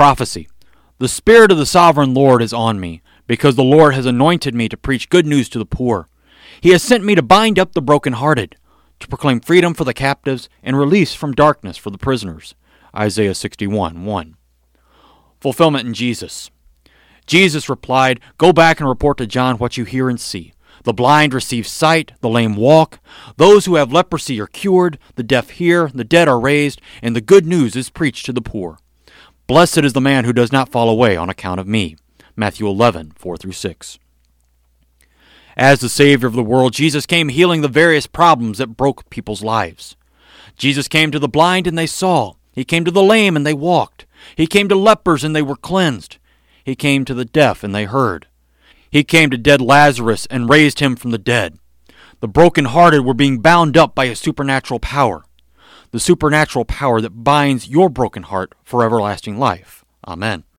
Prophecy. The Spirit of the Sovereign Lord is on me, because the Lord has anointed me to preach good news to the poor. He has sent me to bind up the brokenhearted, to proclaim freedom for the captives and release from darkness for the prisoners. Isaiah 61:1. Fulfillment in Jesus. Jesus replied, Go back and report to John what you hear and see. The blind receive sight, the lame walk, those who have leprosy are cured, the deaf hear, the dead are raised, and the good news is preached to the poor. Blessed is the man who does not fall away on account of me. Matthew 11:4-6. As the Savior of the world, Jesus came healing the various problems that broke people's lives. Jesus came to the blind and they saw. He came to the lame and they walked. He came to lepers and they were cleansed. He came to the deaf and they heard. He came to dead Lazarus and raised him from the dead. The brokenhearted were being bound up by a supernatural power, the supernatural power that binds your broken heart for everlasting life. Amen.